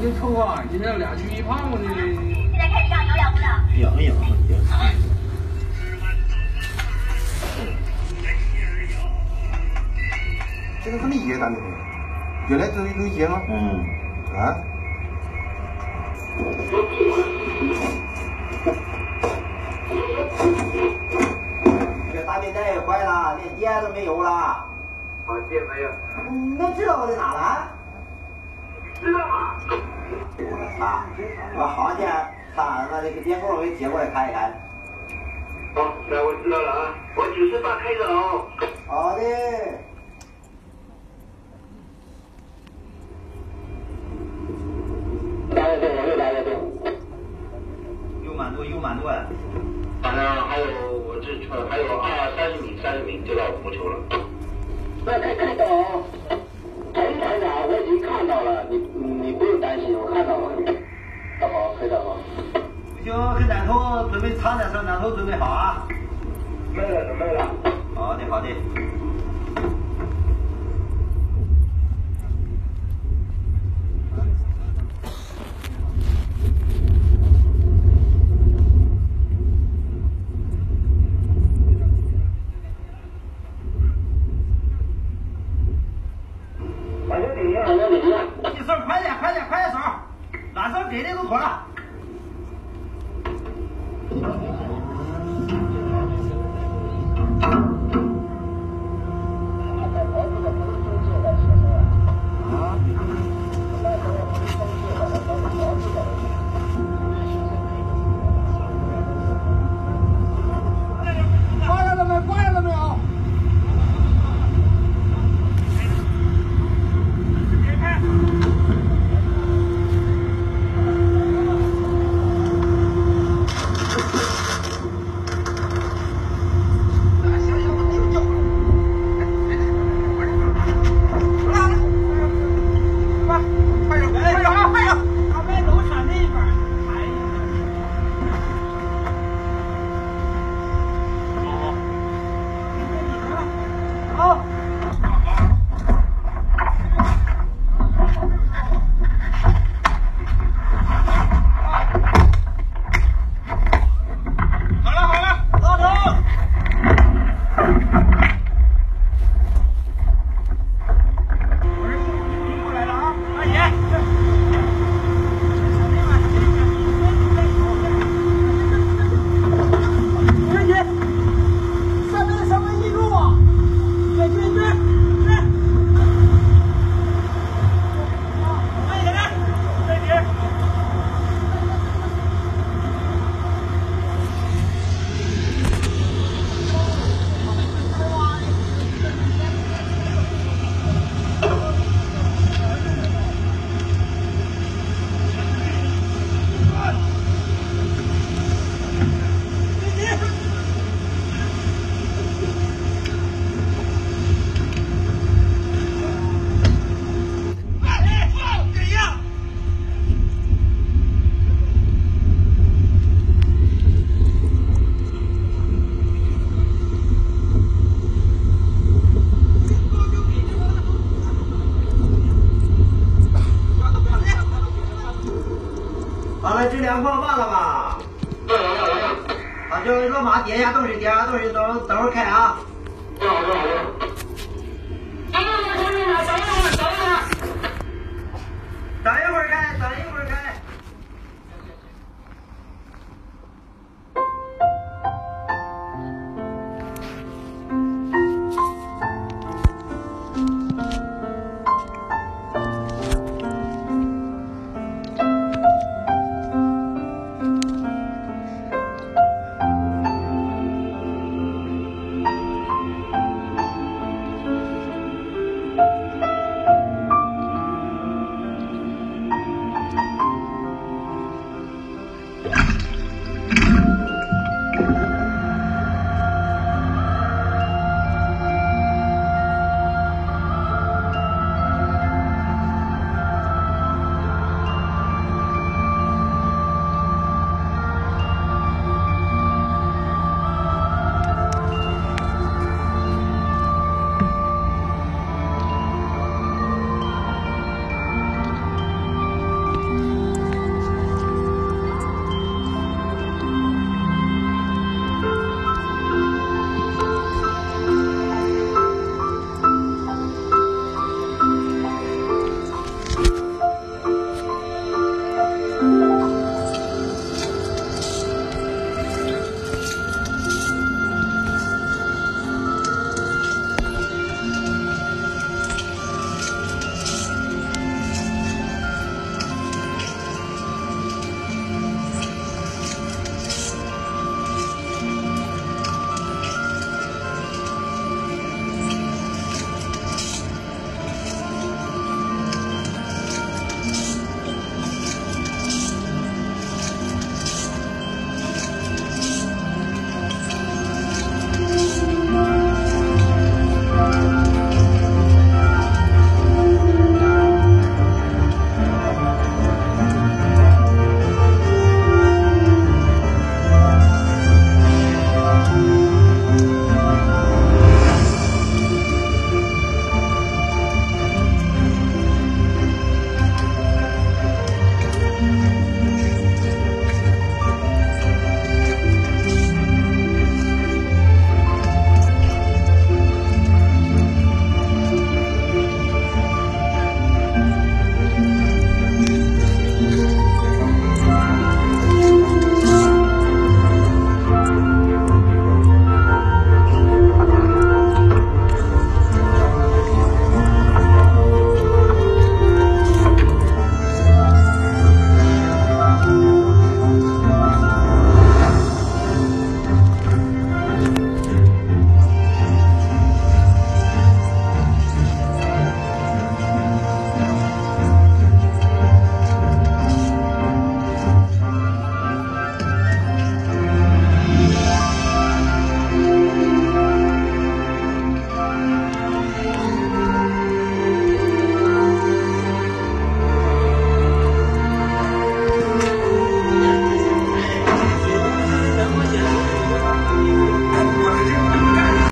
你就凑啊！今天俩去一胖子呢。现在开始让牛粮不了。养一养吧，你就。这个是没结单的，原来都没结吗？嗯。啊？这大面袋也坏了，连电都没有了。我电没有。你那知道我在哪了？ 知道吗？啊，我好些把那这个电工给接过来看一看。好、哦，那我知道了啊，我948开走。好的。又满多。反正还有我这圈还有30米就到浮球了。那开走。 团长，我已经看到了，你不用担心，我看到了。大宝，黑大宝，不行，黑奶头准备长点事，奶头准备好啊。准备了。好的。快点走，哪事给的都妥了。把这热玛点一下，动水，等会儿开啊。